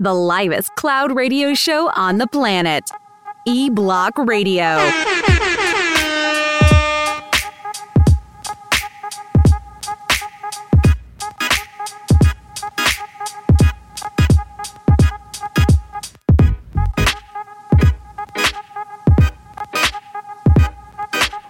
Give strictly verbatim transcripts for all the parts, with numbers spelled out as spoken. The livest cloud radio show on the planet, E-Block Radio.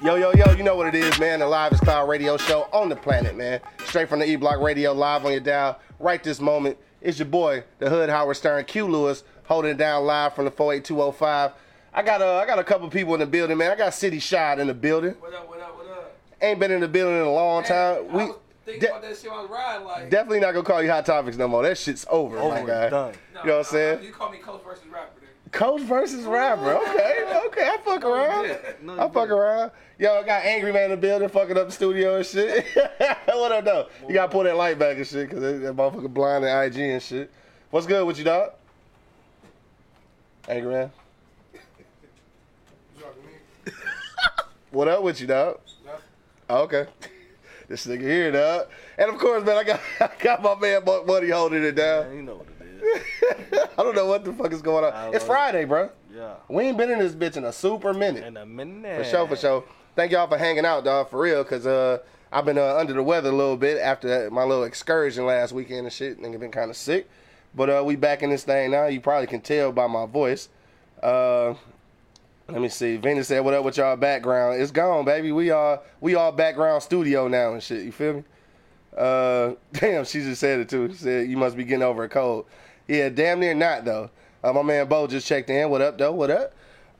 Yo, yo, yo, you know what it is, man. The livest cloud radio show on the planet, man. Straight from the E-Block Radio, live on your dial right this moment. It's your boy, the Hood Howard Stern, Q Lewis, holding it down live from the four eight two oh five. I got, uh, I got a couple people in the building, man. I got City Shot in the building. What up, what up, what up? Ain't been in the building in a long hey, time. We. Think about that shit I was riding like. Definitely not gonna call you Hot Topics no more. That shit's over, over my guy. Done. No, you know what I'm uh, saying? You call me Coach versus Rapper. Dude. Coach versus Rapper. Okay, okay. I fuck around. No, I fuck around. Yo, I got Angry Man in the building, fucking up the studio and shit. What up, though? You gotta pull that light back and shit, cause that motherfucker blind and I G and shit. What's good with you, dog? Angry Man. What up with you, dog? Oh, okay. This nigga here, dog. And of course, man, I got I got my man Buck Money holding it down. Man, you know what it is. I don't know what the fuck is going on. It's Friday, bro. Yeah. We ain't been in this bitch in a super minute. In a minute. For sure, for sure. Thank y'all for hanging out, dog, for real, because uh, I've been uh, under the weather a little bit after my little excursion last weekend and shit. Nigga been kind of sick. But uh, we back in this thing now. You probably can tell by my voice. Uh... Let me see. Venus said, what up with y'all background? It's gone, baby. We all we all background studio now and shit. You feel me? Uh, damn, she just said it, too. She said, you must be getting over a cold. Yeah, damn near not, though. Uh, my man Bo just checked in. What up, though? What up?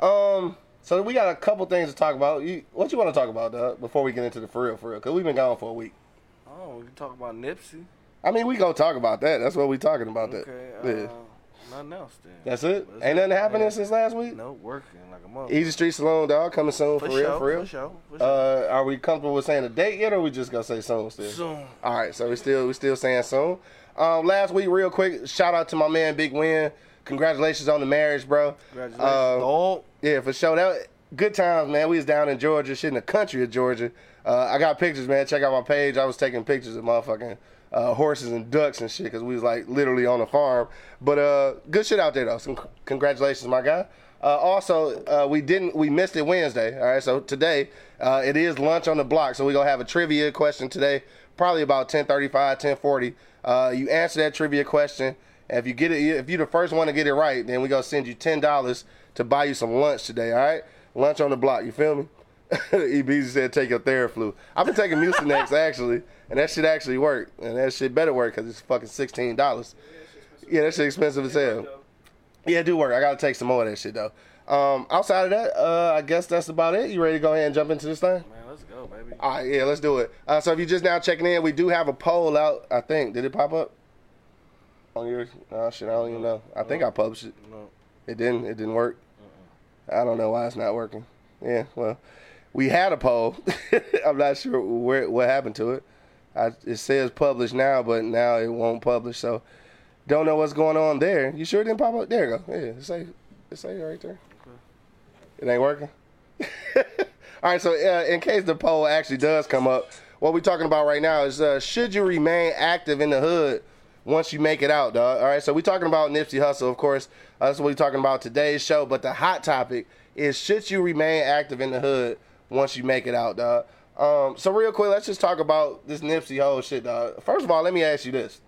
Um, so we got a couple things to talk about. You, what you want to talk about, though, before we get into the for real, for real? Because we've been gone for a week. Oh, we can talk about Nipsey. I mean, we go talk about that. That's what we talking about. Okay, that. Yeah. Uh... Nothing else, then. That's it? Ain't nothing happening since last week? No, working like a month. Easy Street Salon, dog, coming soon, for, for real, sure, for real. For sure, for sure. Uh, are we comfortable with saying the date yet, or we just gonna say soon still? Soon. All right, so we still we still saying soon. Um, last week, real quick, shout out to my man Big Win. Congratulations on the marriage, bro. Congratulations. Uh, oh. Yeah, for sure. That was good times, man. We was down in Georgia, shit in the country of Georgia. Uh, I got pictures, man. Check out my page. I was taking pictures of motherfucking Uh, horses and ducks and shit, because we was like literally on a farm. But uh, good shit out there though. Some c- congratulations, my guy. Uh, also, uh, we didn't we missed it Wednesday. All right, so today uh, it is lunch on the block. So we are gonna have a trivia question today, probably about ten thirty-five, ten forty. Uh, you answer that trivia question, and if you get it, if you the first one to get it right, then we gonna send you ten dollars to buy you some lunch today. All right, lunch on the block. You feel me? E B said take your Theraflu. I've been taking Mucinex actually, and that shit actually worked, and that shit better work because it's fucking sixteen dollars. Yeah, that shit expensive as hell. Yeah, it do work. I gotta take some more of that shit though. Um, outside of that, uh, I guess that's about it. You ready to go ahead and jump into this thing? Man, let's go, baby. All right, yeah, let's do it. Uh, so if you're just now checking in, we do have a poll out. I think did it pop up on your? Oh shit, I don't even know. I think I published it. No, it didn't. It didn't work. I don't know why it's not working. Yeah, well. We had a poll. I'm not sure where what happened to it. I, it says publish now, but now it won't publish. So don't know what's going on there. You sure it didn't pop up? There you go. Yeah, it's say it's say right there. Okay. It ain't working. All right. So uh, in case the poll actually does come up, what we're talking about right now is uh, should you remain active in the hood once you make it out, dog? All right. So we're talking about Nipsey Hustle, of course. Uh, that's what we're talking about today's show. But the hot topic is should you remain active in the hood once you make it out, dog. Um, so real quick, let's just talk about this Nipsey whole shit, dog. First of all, let me ask you this.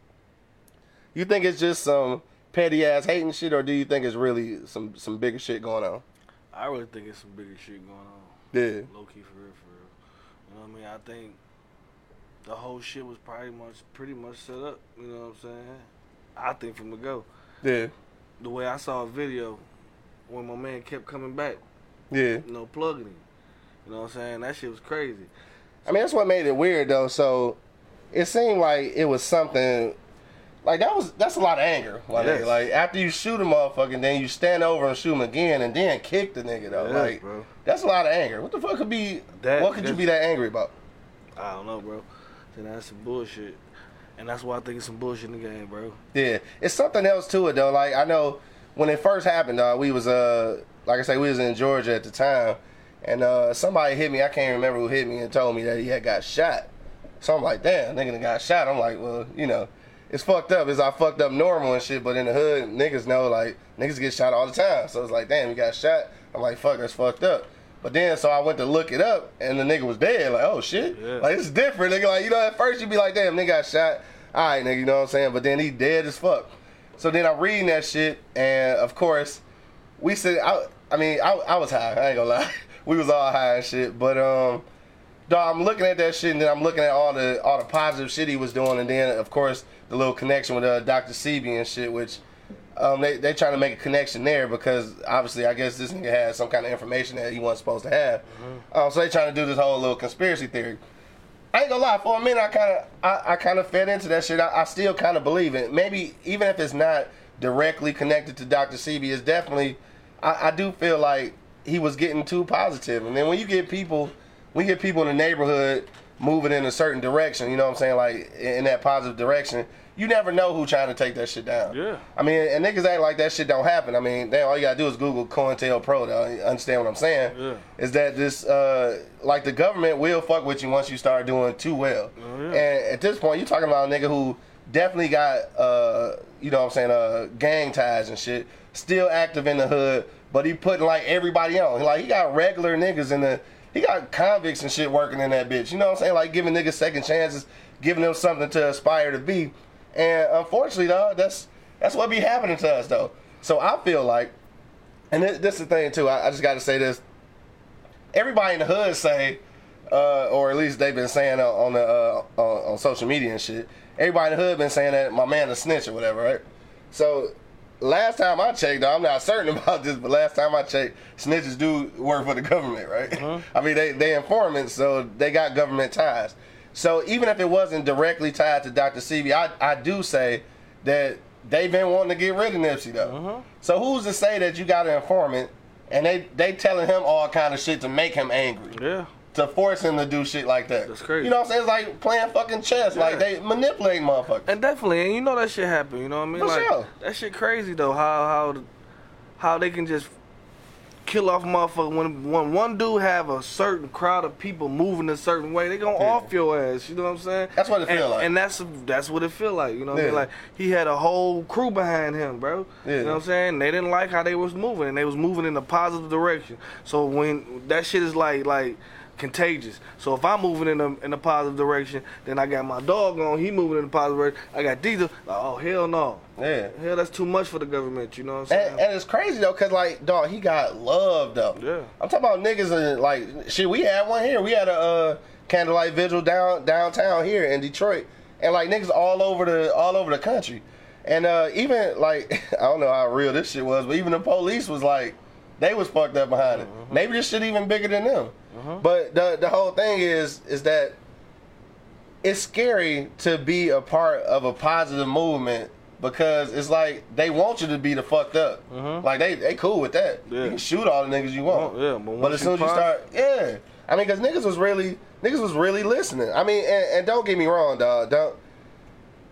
You think it's just some petty-ass hating shit, or do you think it's really some, some bigger shit going on? I really think it's some bigger shit going on. Yeah. Low-key, for real, for real. You know what I mean? I think the whole shit was probably much, pretty much set up, you know what I'm saying? I think from the go. Yeah. The way I saw a video when my man kept coming back. Yeah. You know, plugging him. You know what I'm saying? That shit was crazy. I mean, that's what made it weird, though. So it seemed like it was something Like, that was that's a lot of anger. Like, yes. like after you shoot a motherfucker, then you stand over and shoot him again, and then kick the nigga though. Yes, like, bro. That's a lot of anger. What the fuck could be? That, what could you be that angry about? I don't know, bro. Then that's some bullshit, and that's why I think it's some bullshit in the game, bro. Yeah, it's something else to it though. Like, I know when it first happened, dog, we was uh, like I say, we was in Georgia at the time, and uh, somebody hit me. I can't remember who hit me and told me that he had got shot. So I'm like, damn, nigga got shot. I'm like, well, you know. It's fucked up. It's I fucked up normal and shit, but in the hood, niggas know, like, niggas get shot all the time. So it's like, damn, you got shot. I'm like, fuck, that's fucked up. But then, so I went to look it up, and the nigga was dead. Like, oh, shit. Yeah. Like, it's different. Nigga, like, you know, at first you'd be like, damn, nigga got shot. All right, nigga, you know what I'm saying? But then he dead as fuck. So then I'm reading that shit, and, of course, we said, I, I mean, I, I was high. I ain't gonna lie. We was all high and shit, but, um... Dog, I'm looking at that shit, and then I'm looking at all the all the positive shit he was doing, and then of course the little connection with uh, Doctor Sebi and shit, which um, they they trying to make a connection there because obviously I guess this nigga had some kind of information that he wasn't supposed to have. Mm-hmm. Um, so they trying to do this whole little conspiracy theory. I ain't gonna lie, for a minute I kind of I, I kind of fed into that shit. I, I still kind of believe it. Maybe even if it's not directly connected to Doctor Sebi, it's definitely I, I do feel like he was getting too positive, and then when you get people. We get people in the neighborhood moving in a certain direction, you know what I'm saying, like, in that positive direction. You never know who trying to take that shit down. Yeah. I mean, and niggas act like that shit don't happen. I mean, damn, all you got to do is Google COINTELPRO to understand what I'm saying. Yeah. Is that this, uh, like, the government will fuck with you once you start doing too well. Oh, yeah. And at this point, you're talking about a nigga who definitely got, uh, you know what I'm saying, uh, gang ties and shit, still active in the hood, but he putting, like, everybody on. Like, he got regular niggas in the... He got convicts and shit working in that bitch. You know what I'm saying? Like, giving niggas second chances, giving them something to aspire to be. And unfortunately, dog, that's that's what be happening to us, though. So I feel like, and this, this is the thing, too. I, I just got to say this. Everybody in the hood say, uh, or at least they've been saying on on, the, uh, on on social media and shit, everybody in the hood been saying that my man a snitch or whatever, right? So last time I checked, though, I'm not certain about this, but last time I checked, snitches do work for the government, right? Mm-hmm. I mean, they they informants, so they got government ties. So even if it wasn't directly tied to Doctor Sebi, I, I do say that they've been wanting to get rid of Nipsey, though. Mm-hmm. So who's to say that you got an informant, and they, they telling him all kind of shit to make him angry? Yeah. To force him to do shit like that. That's crazy. You know what I'm saying? It's like playing fucking chess. Yeah. Like, they manipulate motherfuckers. And definitely, and you know that shit happened. You know what I mean? For like, sure. That shit crazy, though. How how how they can just kill off motherfuckers. When, when one dude have a certain crowd of people moving a certain way, they gonna yeah. off your ass. You know what I'm saying? That's what it and, feel like. And that's that's what it feel like. You know what yeah. I mean? Like, he had a whole crew behind him, bro. Yeah. You know what I'm saying? They didn't like how they was moving, and they was moving in a positive direction. So when that shit is like like... contagious. So if I'm moving in a in a positive direction, then I got my dog on. He moving in a positive direction. I got Diesel. Like, oh hell no. Yeah. Hell, that's too much for the government. You know what I'm saying? And, and it's crazy though, cause like dog, he got love though. Yeah. I'm talking about niggas and like shit. We had one here. We had a uh, candlelight vigil down downtown here in Detroit, and like niggas all over the all over the country, and uh, even like I don't know how real this shit was, but even the police was like. They was fucked up behind it. Mm-hmm. Maybe this shit even bigger than them. Mm-hmm. But the the whole thing is is that it's scary to be a part of a positive movement because it's like they want you to be the fucked up. Mm-hmm. Like they they cool with that. Yeah. You can shoot all the niggas you want. Oh, yeah, but, but as soon as you start, yeah. I mean, because niggas was really niggas was really listening. I mean, and, and don't get me wrong, dog. Don't.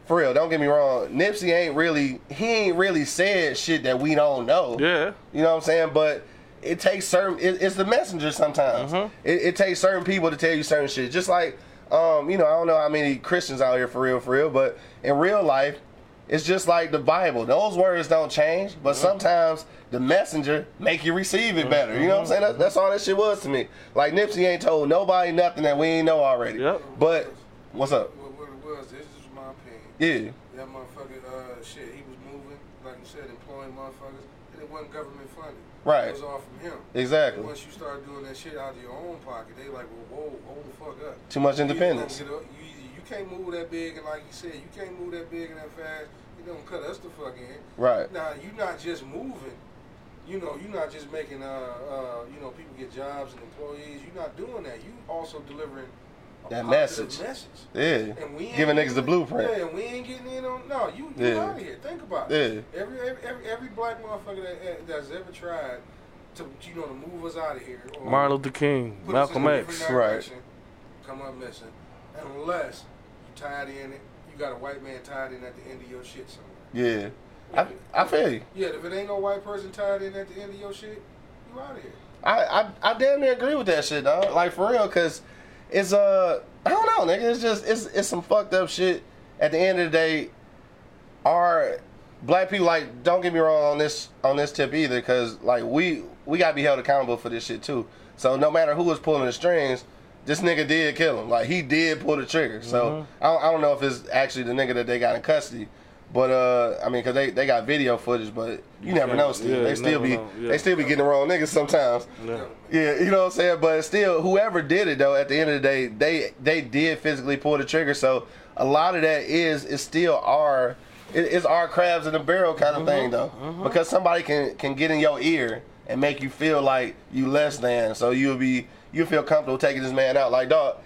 For real, don't get me wrong. Nipsey ain't really, he ain't really said shit that we don't know. Yeah. You know what I'm saying? But it takes certain, it, it's the messenger sometimes. Mm-hmm. It, it takes certain people to tell you certain shit. Just like, um, you know, I don't know how many Christians out here for real, for real, but in real life, it's just like the Bible. Those words don't change, but mm-hmm. sometimes the messenger make you receive it better. You know what I'm saying? That, that's all that shit was to me. Like, Nipsey ain't told nobody nothing that we ain't know already. Yep. But, what's up? What it was, this is my opinion. Yeah. That motherfucker, uh, shit, he was moving, like you said, employing motherfuckers, and it wasn't government funded. Right. It was all from him. Exactly. And once you start doing that shit out of your own pocket, they like, well, whoa, hold the fuck up. Too much independence. You, you, you can't move that big, and like you said, you can't move that big and that fast. You don't cut us the fuck in. Right. Now, you're not just moving. You know, you're not just making, uh, uh, you know, people get jobs and employees. You're not doing that. You also delivering that message. message. Yeah. And we ain't giving niggas the blueprint. Yeah, and we ain't getting in on no. You get yeah. out of here. Think about yeah. it. Every, every every every black motherfucker that that's ever tried to you know to move us out of here. Or Martin Luther King, Malcolm X, right? Come up missing, unless you tied in it. You got a white man tied in at the end of your shit somewhere. Yeah. I, I feel you. Yeah, if it ain't no white person tied in at the end of your shit, you out of here. I, I, I damn near agree with that shit, dog. Like, for real, because it's, uh, I don't know, nigga. It's just, it's it's some fucked up shit. At the end of the day, our black people, like, don't get me wrong on this on this tip either, because, like, we, we got to be held accountable for this shit, too. So no matter who was pulling the strings, this nigga did kill him. Like, he did pull the trigger. So mm-hmm. I, don't, I don't know if it's actually the nigga that they got in custody. But uh, I mean, because they, they got video footage, but you never know. Still, yeah, they still be yeah. they still be getting the wrong niggas sometimes. Yeah. yeah, you know what I'm saying. But still, whoever did it though, at the end of the day, they they did physically pull the trigger. So a lot of that is is still our it, it's our crabs in the barrel kind of mm-hmm. thing though, mm-hmm. because somebody can, can get in your ear and make you feel like you less than. So you'll be you feel comfortable taking this man out like dog.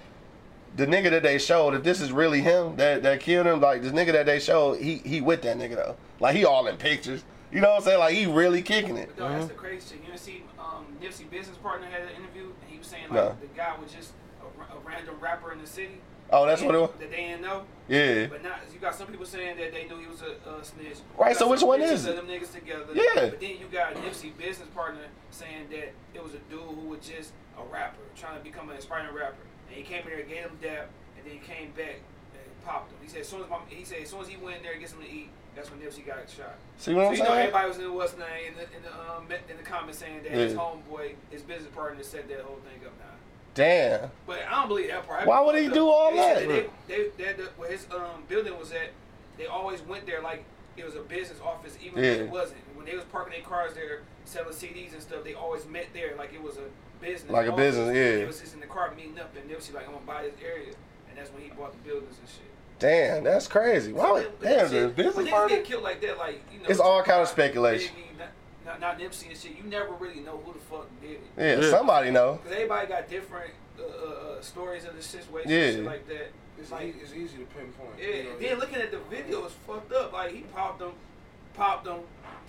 The nigga that they showed, if this is really him that, that killed him, like this nigga that they showed, he he with that nigga though. Like he all in pictures. You know what I'm saying? Like he really kicking it. But dog, mm-hmm. that's the crazy shit. You didn't see um, Nipsey business partner had an interview and he was saying like no. the guy was just a, a random rapper in the city. Oh, that's what it was? That they didn't know? Yeah. But now you got some people saying that they knew he was a, a snitch. Right, so which one is it? Them niggas together. Yeah. But then you got Nipsey business partner saying that it was a dude who was just a rapper, trying to become an aspiring rapper. And he came in there, gave him dap, and then he came back and popped him. He said, as soon as my, he said, as soon as he went in there and gets him to eat, that's when Nipsey got shot. See what so I'm you saying? Know everybody was in the what's name in the in the, um, in the comments saying that yeah. his homeboy, his business partner, set that whole thing up now. Damn. But I don't believe that part. Why would he do all that? They, they, they, they, where his um, building was at, they always went there like it was a business office, even yeah. if it wasn't. When they was parking their cars there, selling C Ds and stuff, they always met there like it was a business. Like a office. Business, yeah. It was just in the car meeting up, and Nipsey like, I'm gonna buy this area, and that's when he bought the buildings and shit. Damn, that's crazy. Wow, so damn, the business part. Get killed like that, like you know. It's all kind of speculation. Biggie, not, not, not Nipsey and shit. You never really know who the fuck did it. Yeah, yeah. Somebody know. Because everybody got different uh, uh, stories of the situation, yeah. and shit like that. It's like it's easy to pinpoint. Yeah, you know, and then yeah. looking at the video is fucked up. Like he popped them, popped them.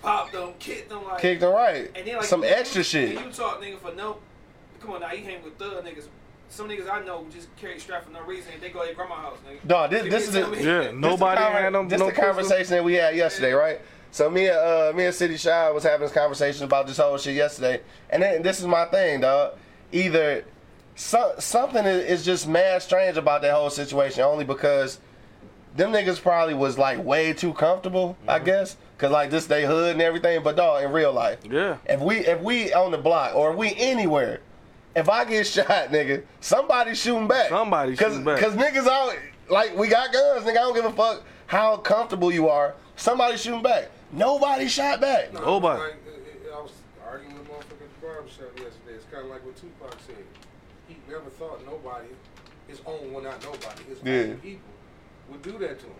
Popped them, kicked them, like kicked them right, and then like some you, extra shit. You talk nigga for no, come on now, you hang with thug niggas. Some niggas I know just carry strap for no reason. And they go to their grandma's house, nigga. No, this, this is a, yeah. Nobody had them. This is the conversation that we had yesterday, right? So me and uh, me and City Shy was having this conversation about this whole shit yesterday, and then this is my thing, dog. Either so, something is just mad strange about that whole situation, only because them niggas probably was like way too comfortable, mm-hmm. I guess. Cause like this they hood and everything, but dog in real life. Yeah. If we if we on the block or if we anywhere, if I get shot, nigga, somebody shooting back. Somebody Cause, shooting back. Cause niggas out like we got guns, nigga. I don't give a fuck how comfortable you are. Somebody shooting back. Nobody shot back. No, Nobody. Like, I was arguing with a motherfucker at the barbershop yesterday. It's kind of like what Tupac said. He never thought nobody, his own, well not nobody, his yeah. own people would do that to him.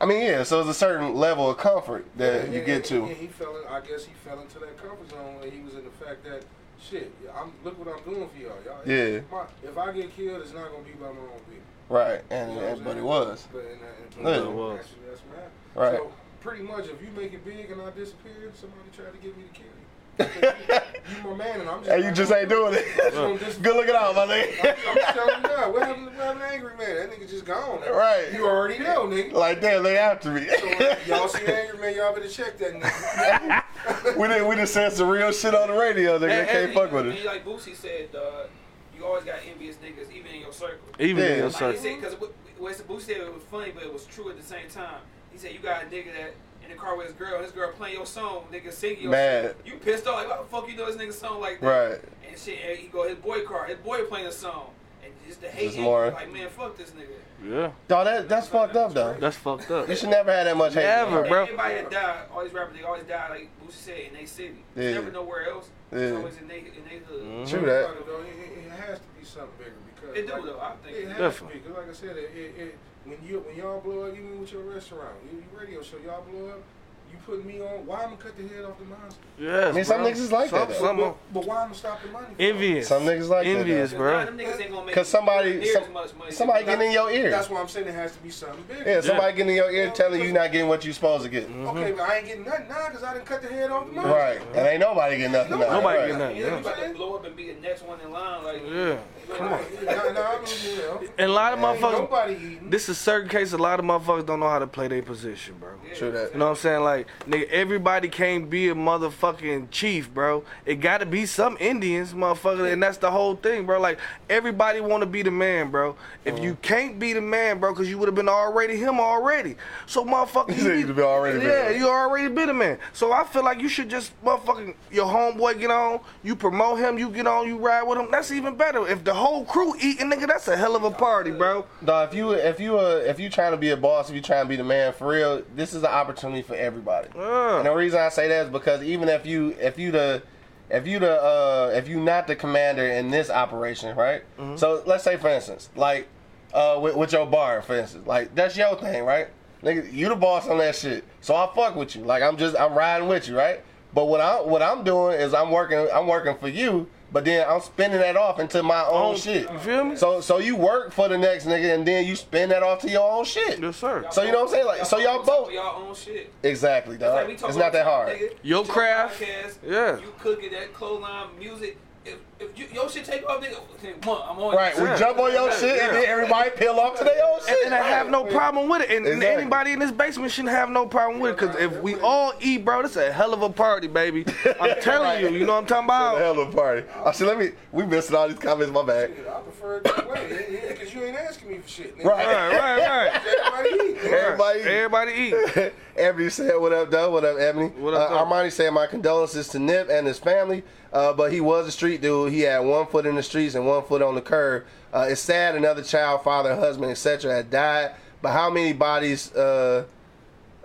I mean, yeah, so there's a certain level of comfort that yeah, you get to. Yeah, he fell in, I guess he fell into that comfort zone, and he was in the fact that, shit, I'm, look what I'm doing for y'all, y'all. Yeah. If, my, if I get killed, it's not going to be by my own people. Right, and, you know and but it was. But and, and, and, yeah, it was. Actually, that's what happened. Right. So, pretty much, if you make it big and I disappear, somebody tried to get me to kill you. You my man, and I'm just and you just ain't doing it. Just, good looking out, my nigga. I'm, I'm telling you now, what happened to an angry man? That nigga just gone. Nigga. Right. You already know, nigga. Like that, they after me. So, uh, y'all see an angry man, y'all better check that nigga. we done we done said some real shit on the radio, nigga. Hey, they can't hey, fuck he, with he, it. Like Boosie said, uh, you always got envious niggas, even in your circle. Even yeah. in your like circle. He said, because Boosie said it was funny, but it was true at the same time. He said, you got a nigga that in the car with his girl, his girl playing your song, nigga singing your Mad. Song. You pissed off, like, why the fuck you know this nigga song like that? Right. And shit, and he go, his boy car, his boy playing a song. And just the hate, hate like, man, fuck this nigga. Yeah. Dog, that, that's fucked up, though. That's fucked up. You should never have that much hate. Never, bro. Everybody that died, all these rappers, they always die, like Boosie said, in their city. Yeah. It's never nowhere else. Yeah. It's always in their hood. Mm-hmm. True that. It, it has to be something bigger. Because it do, like, though, I think. It has Definitely. To be, because like I said, it... it, it When you when y'all blow up, even with your restaurant, your radio show, y'all blow up, You put me on. Why I'm gonna cut the head off the monster? Yes, I mean, some bro. niggas is like some, that. Some, but, but why I'm gonna stop the money? Envious. Some niggas like envious, that. Envious, bro. Them niggas ain't gonna make. Cause somebody, some, somebody getting in your ear. That's why I'm saying it has to be something big. Yeah, yeah. Somebody getting in your ear, yeah, telling you not getting what you supposed to get. Mm-hmm. Okay, but I ain't getting nothing now because I done cut the head off the monster. Right, right. And ain't nobody getting nothing. Nobody, nobody right. getting nothing. Yeah, you about to blow up and be the next one in line, like yeah. Come on. And a lot of motherfuckers. This is a certain case. A lot of motherfuckers don't know how to play their position, bro. True that. You know what I'm saying, like. Nigga, everybody can't be a motherfucking chief, bro. It gotta be some Indians, motherfucker, and that's the whole thing, bro. Like, everybody wanna be the man, bro. If mm-hmm. you can't be the man, bro, because you would have been already him already. So, motherfucker, you need to be already. Yeah, been. You already been a man. So I feel like you should just motherfucking your homeboy get on, you promote him, you get on, you ride with him. That's even better. If the whole crew eating, nigga, that's a hell of a party, bro. Nah, if you if you uh, if you trying to be a boss, if you trying to be the man for real, this is an opportunity for everybody. Yeah. And the reason I say that is because even if you if you the if you the uh, if you not the commander in this operation, right? Mm-hmm. So let's say for instance, like uh, with, with your bar, for instance, like that's your thing, right? Nigga, you the boss on that shit. So I fuck with you. Like I'm just I'm riding with you, right? But what I what I'm doing is I'm working I'm working for you. But then I'm spinning that off into my own oh, shit. You feel me? So so you work for the next nigga and then you spin that off to your own shit. Yes, sir. Y'all so you know what I'm saying? Like y'all so y'all both y'all own shit. Exactly, dog. Like it's not that hard. Nigga, your craft. Podcast, yeah. You cook it, that clothesline, music. If, if you, your shit take off, nigga, I'm on right, we yeah. jump on your yeah. shit and then everybody peel off to their own shit. And, and I have no problem with it. And, exactly. and anybody in this basement shouldn't have no problem with it. Because if we all eat, bro, this is a hell of a party, baby. I'm telling right. you, you know what I'm talking about? It's a hell of a party. I said, let me, we missing all these comments, my bad. Shit, I prefer it that way. Because you ain't asking me for shit. Nigga. Right, right, right. Everybody eat. Everybody eat. Everybody eat. Ebony said, what up, though? What up, Ebony? What up, uh, Armani said, my condolences to Nip and his family. Uh, but he was a street dude. He had one foot in the streets and one foot on the curb. Uh, it's sad another child, father, husband, et cetera had died. But how many bodies? Uh,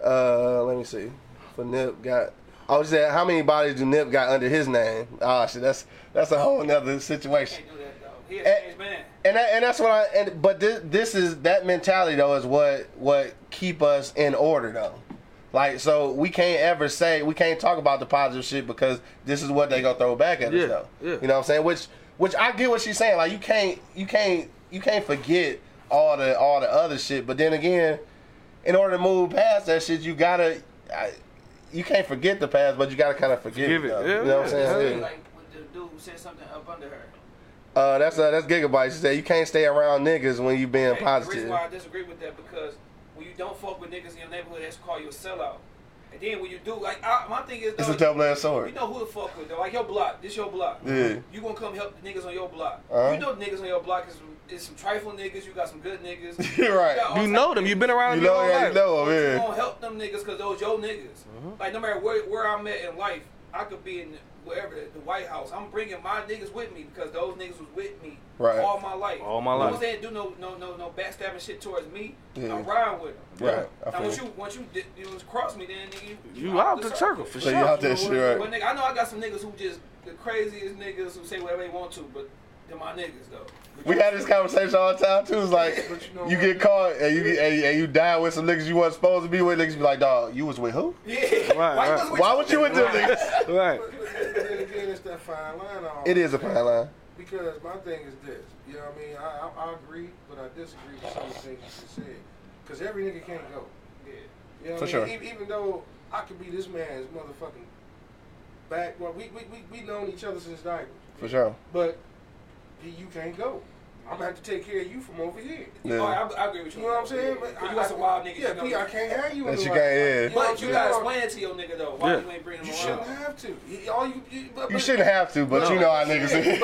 uh, let me see. For Nip got. I was saying, how many bodies do Nip got under his name? Oh shit, that's that's a whole nother situation. Can't do that, though. He a strange man. And that, and that's what I. And, but this this is that mentality though is what what keep us in order though. Like, so we can't ever say, we can't talk about the positive shit because this is what they gonna throw back at yeah, us though. Yeah. You know what I'm saying? Which, which I get what she's saying. Like, you can't, you can't, you can't forget all the, all the other shit. But then again, in order to move past that shit, you gotta, I, you can't forget the past, but you gotta kind of forgive it. Though, yeah, you know yeah. what I'm saying? Yeah. Like when the dude said something up under her. Uh, that's uh, that's Gigabyte. She said you can't stay around niggas when you being hey, positive. The reason why I disagree with that because. When you don't fuck with niggas in your neighborhood, that's call you a sellout. And then when you do, like, I, my thing is, though, it's a double-edged sword. You know who to fuck with, though. Like, your block. This your block. Yeah. You gonna come help the niggas on your block. Uh-huh. You know the niggas on your block is, is some trifling niggas. You got some good niggas. right. You, you know them. You've been around them your whole life. You know them, yeah. You gonna help them niggas because those your niggas. Uh-huh. Like, no matter where, where I'm at in life, I could be in wherever, the White House. I'm bringing my niggas with me because those niggas was with me right. all my life. All my life. Those ain't do no no no no backstabbing shit towards me. Yeah. I'm riding with them. Right. Now once you once you, did, you cross me, then you you, you out the circle for sure. So you out that shit, right? But nigga, I know I got some niggas who just the craziest niggas who say whatever they want to, but. They're my niggas, though. We had this conversation all the time, too. It's like, you, know, you get caught and you get, and, and you die with some niggas you weren't supposed to be with. Niggas be like, dog, you was with who? Yeah. Right, Why, right. Why would you with them niggas? Right. It's that fine line. It is a fine line. Because my thing is this. You know what I mean? I, I, I agree, but I disagree with some of the things you said. Because every nigga can't go. Yeah. You know what For I mean? Sure. Even though I could be this man's motherfucking back. Well, we we we, we known each other since diapers. For sure. But... you can't go. I'm going to have to take care of you from over here. Yeah. Oh, I, I agree with you. You know what I'm saying? But you I, got some wild niggas. Yeah, P, I can't have you in the you can't, yeah. You know But you got to explain to your nigga, though, why yeah. you ain't bringing him around. You shouldn't have to. You, all you, you, but, you shouldn't have to, but no. you know how niggas is.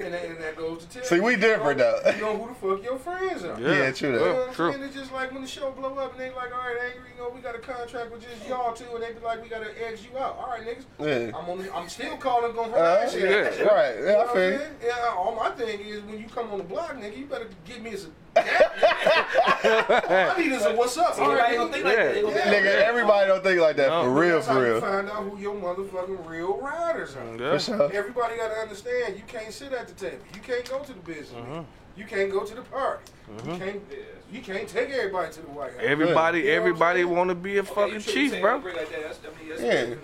and, and that goes to tell See, we different, you know, though. You know who the fuck your friends are. Yeah, yeah true, though. You know true. And it's just like when the show blow up and they like, all right, Angry, you know, we got a contract with just y'all two, and they be like, we got to X you out. All right, niggas. Yeah. I'm, on the, I'm still calling going to hurt that shit. Right. Yeah, I feel you. All my thing is when you come on the block, nigga, you better give me some. I need some what's up. Everybody don't think like that. Nigga, everybody don't think like that for real, for real. You find out who your motherfucking real riders are. Yeah. For sure. Everybody got to understand, you can't sit at the table. You can't go to the business. Mm-hmm. You can't go to the party. Mm-hmm. You can't. You can't take everybody to the White House. Everybody, yeah. everybody you know want to be a okay, fucking chief, bro. Like that. That's, I mean, that's yeah. Shit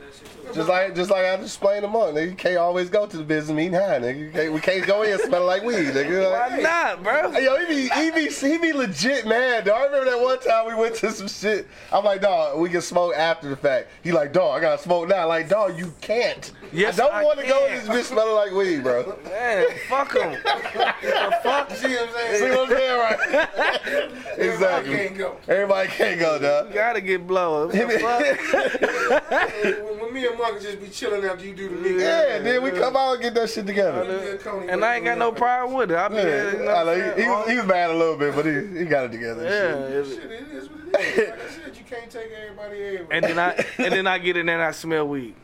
just like, just like I just explained them on. Nigga, you can't always go to the business meeting high, nigga. You can't, we can't go in smelling like weed, nigga. Why like, not, bro? Yo, he be, he be, he be legit mad. Dog. I remember that one time we went to some shit. I'm like, dog, we can smoke after the fact. He like, dog, I gotta smoke now. I'm like, dog, you can't. Yes, I don't want to go in this bitch smelling like weed, bro. Man, fuck him. Fuck you. See what I'm saying, right? Exactly. Everybody can't go. Everybody can't go, dog. You gotta get blown. What the fuck? When me and Mark just be chilling after you do the meeting. Yeah, then we come out and get that shit together. And I ain't got no problem with it. I mean, yeah. you know, like, he, was, he was mad a little bit, but he, he got it together. Yeah, shit, it is what it is. Like I said, you can't take everybody everywhere. And then I, and then I get in there and I smell weed.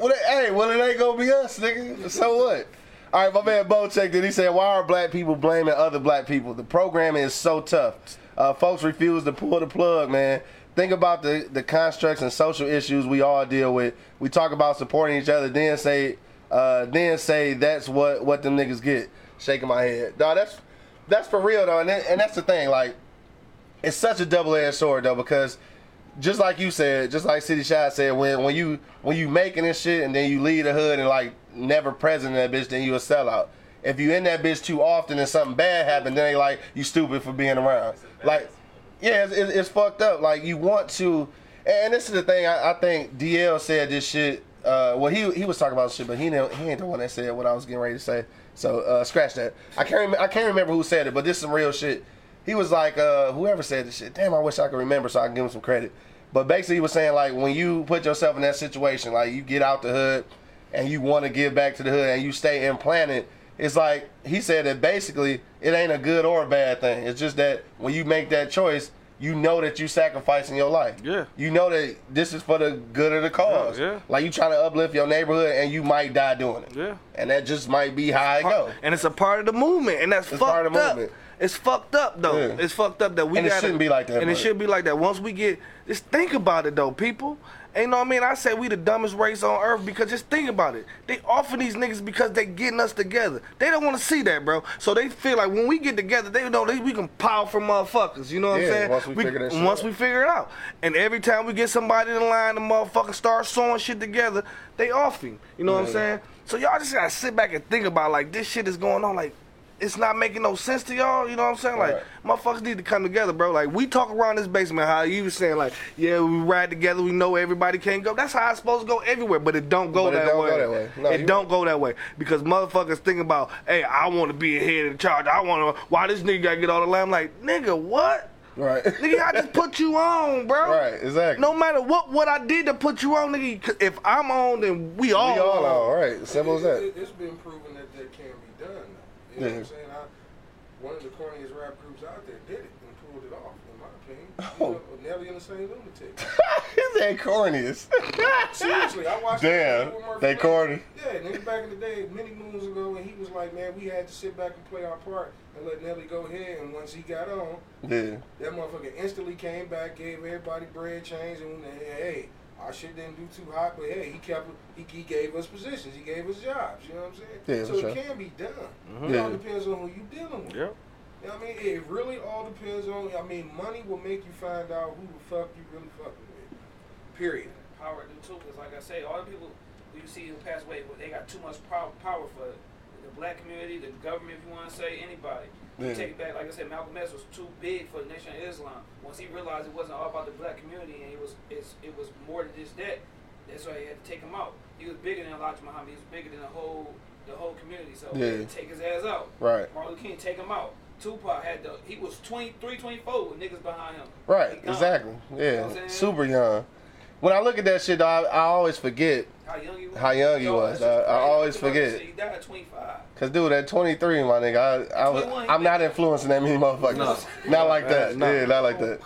Well, hey, well, it ain't gonna be us, nigga. So what? All right, my man Bo checked it. He said, why are black people blaming other black people? The programming is so tough. Uh, folks refuse to pull the plug, man. Think about the, the constructs and social issues we all deal with. We talk about supporting each other, then say uh, then say that's what, what them niggas get. Shaking my head. No, that's that's for real, though. And, that, and that's the thing. Like, it's such a double-edged sword, though, because just like you said, just like City Shy said, when, when you when you making this shit and then you leave the hood and, like, never present in that bitch, then you a sellout. If you in that bitch too often and something bad happened, then they like, you stupid for being around. Like, yeah, it's, it's fucked up. Like, you want to, and this is the thing, I, I think D L said this shit, uh, well, he he was talking about shit, but he, didn't, he ain't the one that said what I was getting ready to say. So, uh, scratch that. I can't, I can't remember who said it, but this is some real shit. He was like, uh, whoever said this shit, damn, I wish I could remember so I can give him some credit. But basically he was saying, like, when you put yourself in that situation, like, you get out the hood, and you want to give back to the hood, and you stay implanted, it's like, he said that basically, it ain't a good or a bad thing. It's just that when you make that choice, you know that you sacrificing your life. Yeah. You know that this is for the good of the cause. Yeah, yeah. Like, you trying to uplift your neighborhood, and you might die doing it. Yeah. And that just might be how it goes. And it's a part of the movement, and that's it's fucked part of the up. Movement. It's fucked up, though. Yeah. It's fucked up that we got. And it gotta, shouldn't be like that. And buddy. It shouldn't be like that. Once we get, just think about it, though, people. Ain't know what I mean? I say we the dumbest race on earth because just think about it. They offer these niggas because they getting us together. They don't want to see that, bro. So they feel like when we get together, they know they, we can pile for motherfuckers. You know what yeah, I'm saying? Once we, we figure that shit Once out. we figure it out. And every time we get somebody in line, the motherfuckers start sewing shit together, they off him. You know yeah. what I'm saying? So y'all just gotta sit back and think about like this shit is going on. Like it's not making no sense to y'all, you know what I'm saying? Like, right. Motherfuckers need to come together, bro. Like, we talk around this basement, how you was saying, like, yeah, we ride together, we know everybody can't go. That's how it's supposed to go everywhere, but it don't go, that, it don't way. go that way. No, it don't right. go that way. Because motherfuckers think about, hey, I want to be ahead of the charge. I want to, why this nigga got to get all the lamb? Like, nigga, what? Right. Nigga, I just put you on, bro. Right, exactly. No matter what what I did to put you on, nigga, if I'm on, then we all on. We all on, on. right. Simple as that. It, it's been proven that that can be done. You know what I'm saying? I, one of the corniest rap groups out there did it and pulled it off, in my opinion. Oh. You know, Nelly and the Saint Lunatic. Is that corniest? Seriously, I watched Damn, that with Murphy they corny. Yeah, nigga, back in the day, many moons ago, and he was like, man, we had to sit back and play our part and let Nelly go ahead. And once he got on, yeah. that motherfucker instantly came back, gave everybody bread, change, and hey, our shit didn't do too hot, but hey, he kept he, he gave us positions, he gave us jobs, you know what I'm saying? Yeah, so sure. It can be done. Mm-hmm. It yeah. all depends on who you dealing with. Yep. You know what I mean? It really all depends on, I mean, money will make you find out who the fuck you really fucking with. Period. Power do too, because like I say, all the people who you see who pass away, they got too much power, power for the black community, the government, if you want to say, anybody. Yeah. Take it back, like I said, Malcolm X was too big for the Nation of Islam. Once he realized it wasn't all about the black community and it was it's, it was more than just that, that's why he had to take him out. He was bigger than Elijah Muhammad. He was bigger than the whole the whole community. So yeah. he had to take his ass out. Right. Martin Luther King, take him out. Tupac had the he was twenty-three, twenty-four with niggas behind him. Right. Exactly. Yeah. You know super young. When I look at that shit, though, I, I always forget how young you was. How young he was. Yo, I, I always forget. He died at twenty-five. Cause dude, at twenty-three, my nigga, I, I was, I'm not influencing that many motherfuckers. No. Not like that. No. Yeah, not like that.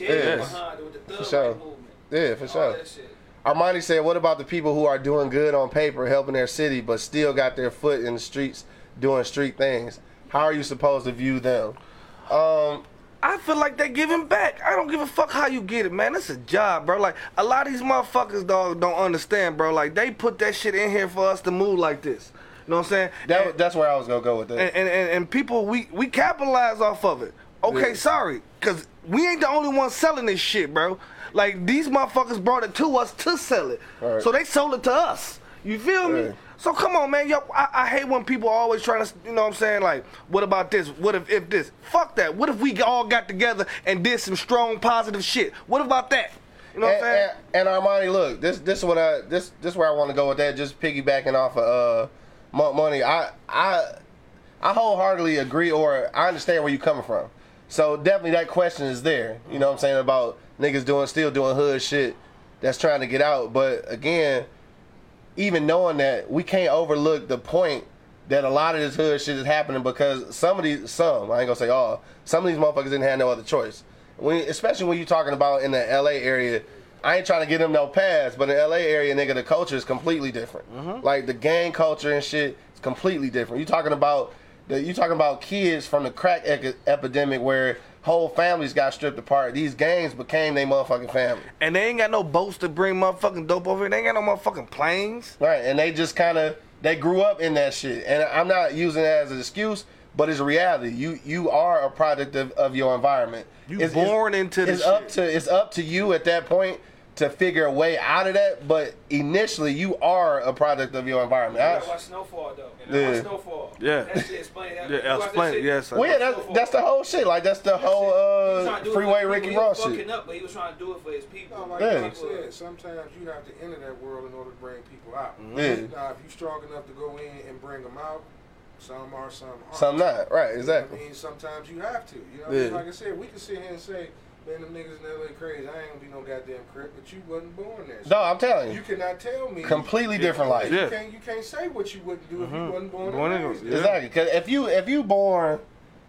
Yeah, for sure. Yeah, for sure. Armani said, "What about the people who are doing good on paper, helping their city, but still got their foot in the streets, doing street things? How are you supposed to view them?" Um. I feel like they giving back. I don't give a fuck how you get it, man. It's a job, bro. Like, a lot of these motherfuckers, dog, don't understand, bro. Like, they put that shit in here for us to move like this. You know what I'm saying? That, and, that's where I was going to go with that. And, and, and, and people, we, we capitalize off of it. Okay, yeah. sorry, because we ain't the only ones selling this shit, bro. Like, these motherfuckers brought it to us to sell it. Right. So they sold it to us. You feel me? Right. So come on, man. Yo, I, I hate when people are always trying to, you know what I'm saying? Like, what about this? What if, if this? Fuck that. What if we all got together and did some strong, positive shit? What about that? You know what and, I'm saying? And, and Armani, look, this this what I this this where I want to go with that. Just piggybacking off of uh, money. I I I wholeheartedly agree, or I understand where you coming from. So definitely that question is there. You know what I'm saying about niggas doing still doing hood shit that's trying to get out. But again, even knowing that, we can't overlook the point that a lot of this hood shit is happening because some of these some I ain't gonna say all some of these motherfuckers didn't have no other choice. When, especially when you're talking about in the L A area, I ain't trying to give them no pass, but in the L A area, nigga, the culture is completely different. Mm-hmm. Like the gang culture and shit is completely different. You talking about the, you talking about kids from the crack e- epidemic where whole families got stripped apart. These gangs became their motherfucking family. And they ain't got no boats to bring motherfucking dope over here. They ain't got no motherfucking planes. Right, and they just kind of, they grew up in that shit. And I'm not using that as an excuse, but it's a reality. You you are a product of, of your environment. You it's, born it's, into this it's shit. Up to, it's up to you at that point to figure a way out of that, but initially you are a product of your environment. I watch Snowfall though. And yeah. I watch Snowfall. Yeah. That shit explain that. Yeah, explain it. Yes. Well, yeah, that's, that's the whole shit. Like that's the that's whole uh, Freeway Ricky Ross shit. He was fucking up, but he was trying to do it for his people. No, like yeah. people. Said, sometimes you have to enter that world in order to bring people out. Mm-hmm. Yeah. Now, if you're strong enough to go in and bring them out, some are, some aren't. Some not. Right. Exactly. You know I mean, sometimes you have to. You know, what yeah. I mean? Like I said, we can sit here and say, man, them niggas in L A crazy. I ain't gonna be no goddamn crip, but you wasn't born there. So no, I'm telling you. You cannot tell me. Completely different you, life. You, yeah. can't, you can't say what you wouldn't do mm-hmm. if you wasn't born, born there. Yeah. Exactly. Because if you if you born